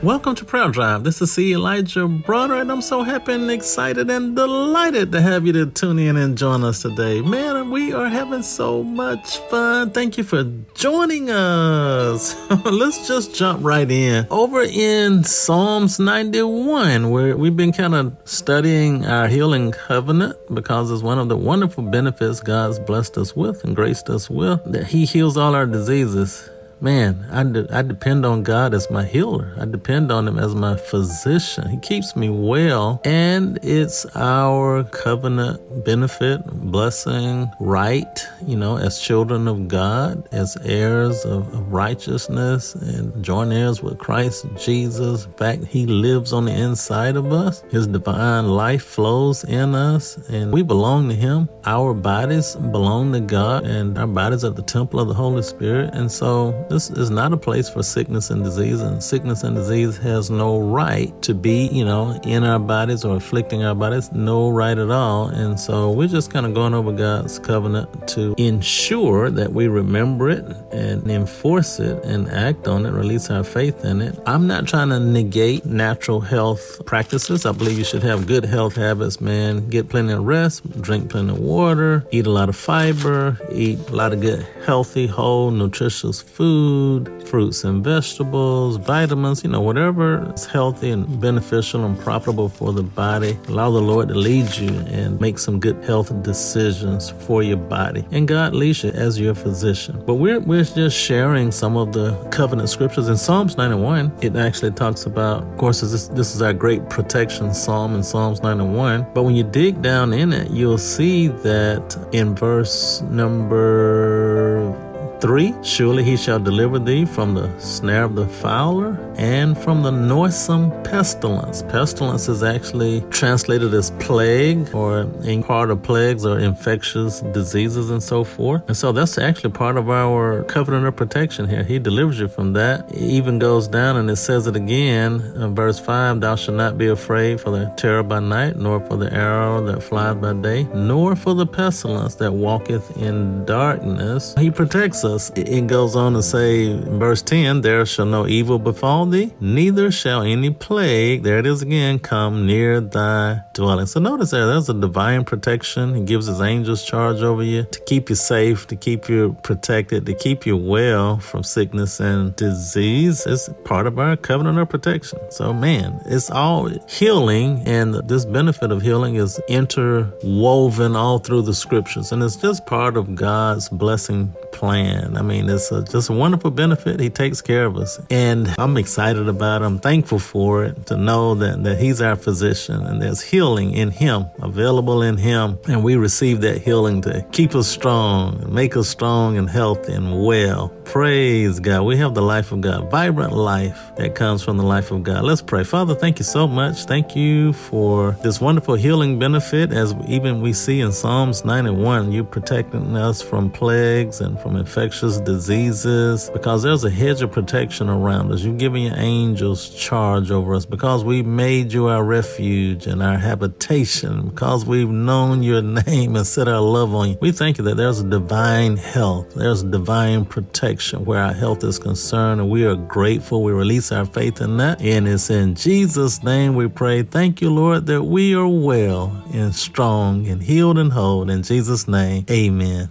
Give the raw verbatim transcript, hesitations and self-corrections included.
Welcome to Prayer Drive. This is C. Elijah Bronner, and I'm so happy and excited and delighted to have you to tune in and join us today. Man, we are having so much fun. Thank you for joining us. Let's just jump right in. Over in Psalms ninety-one, where we've been kind of studying our healing covenant because it's one of the wonderful benefits God's blessed us with and graced us with, that He heals all our diseases. Man, I, de- I depend on God as my healer. I depend on Him as my physician. He keeps me well, and it's our covenant benefit, blessing, right, you know, as children of God, as heirs of, of righteousness, and joint heirs with Christ Jesus. In fact, He lives on the inside of us. His divine life flows in us, and we belong to Him. Our bodies belong to God, and our bodies are the temple of the Holy Spirit, and so this is not a place for sickness and disease, and sickness and disease has no right to be, you know, in our bodies or afflicting our bodies, no right at all. And so we're just kind of going over God's covenant to ensure that we remember it and enforce it and act on it, release our faith in it. I'm not trying to negate natural health practices. I believe you should have good health habits, man. Get plenty of rest, drink plenty of water, eat a lot of fiber, eat a lot of good, healthy, whole, nutritious food. Food, fruits and vegetables, vitamins, you know, whatever is healthy and beneficial and profitable for the body. Allow the Lord to lead you and make some good health decisions for your body. And God leads you as your physician. But we're, we're just sharing some of the covenant scriptures. In Psalms ninety-one, it actually talks about, of course, this, this is our great protection psalm in Psalms ninety-one. But when you dig down in it, you'll see that in verse number three, surely He shall deliver thee from the snare of the fowler and from the noisome pestilence. Pestilence is actually translated as plague, or in part of plagues or infectious diseases and so forth. And so that's actually part of our covenant of protection here. He delivers you from that. It even goes down and it says it again in verse five, thou shalt not be afraid for the terror by night, nor for the arrow that flieth by day, nor for the pestilence that walketh in darkness. He protects us. Us. It goes on to say, verse ten, there shall no evil befall thee, neither shall any plague, there it is again, come near thy dwelling. So notice there, that's a divine protection. He gives His angels charge over you to keep you safe, to keep you protected, to keep you well from sickness and disease. It's part of our covenant of protection. So man, it's all healing, and this benefit of healing is interwoven all through the scriptures, and it's just part of God's blessing plan. I mean, it's a, just a wonderful benefit. He takes care of us. And I'm excited about it. I'm thankful for it, to know that, that He's our physician and there's healing in Him, available in Him. And we receive that healing to keep us strong, make us strong and healthy and well. Praise God. We have the life of God, vibrant life that comes from the life of God. Let's pray. Father, thank you so much. Thank you for this wonderful healing benefit. As even we see in Psalms ninety-one, you're protecting us from plagues and from infections, infectious diseases, because there's a hedge of protection around us. You've given your angels charge over us because we made you our refuge and our habitation, because we've known your name and set our love on you. We thank you that there's divine health. There's divine protection where our health is concerned, and we are grateful. We release our faith in that, and it's in Jesus' name we pray. Thank you, Lord, that we are well and strong and healed and whole. In Jesus' name, amen.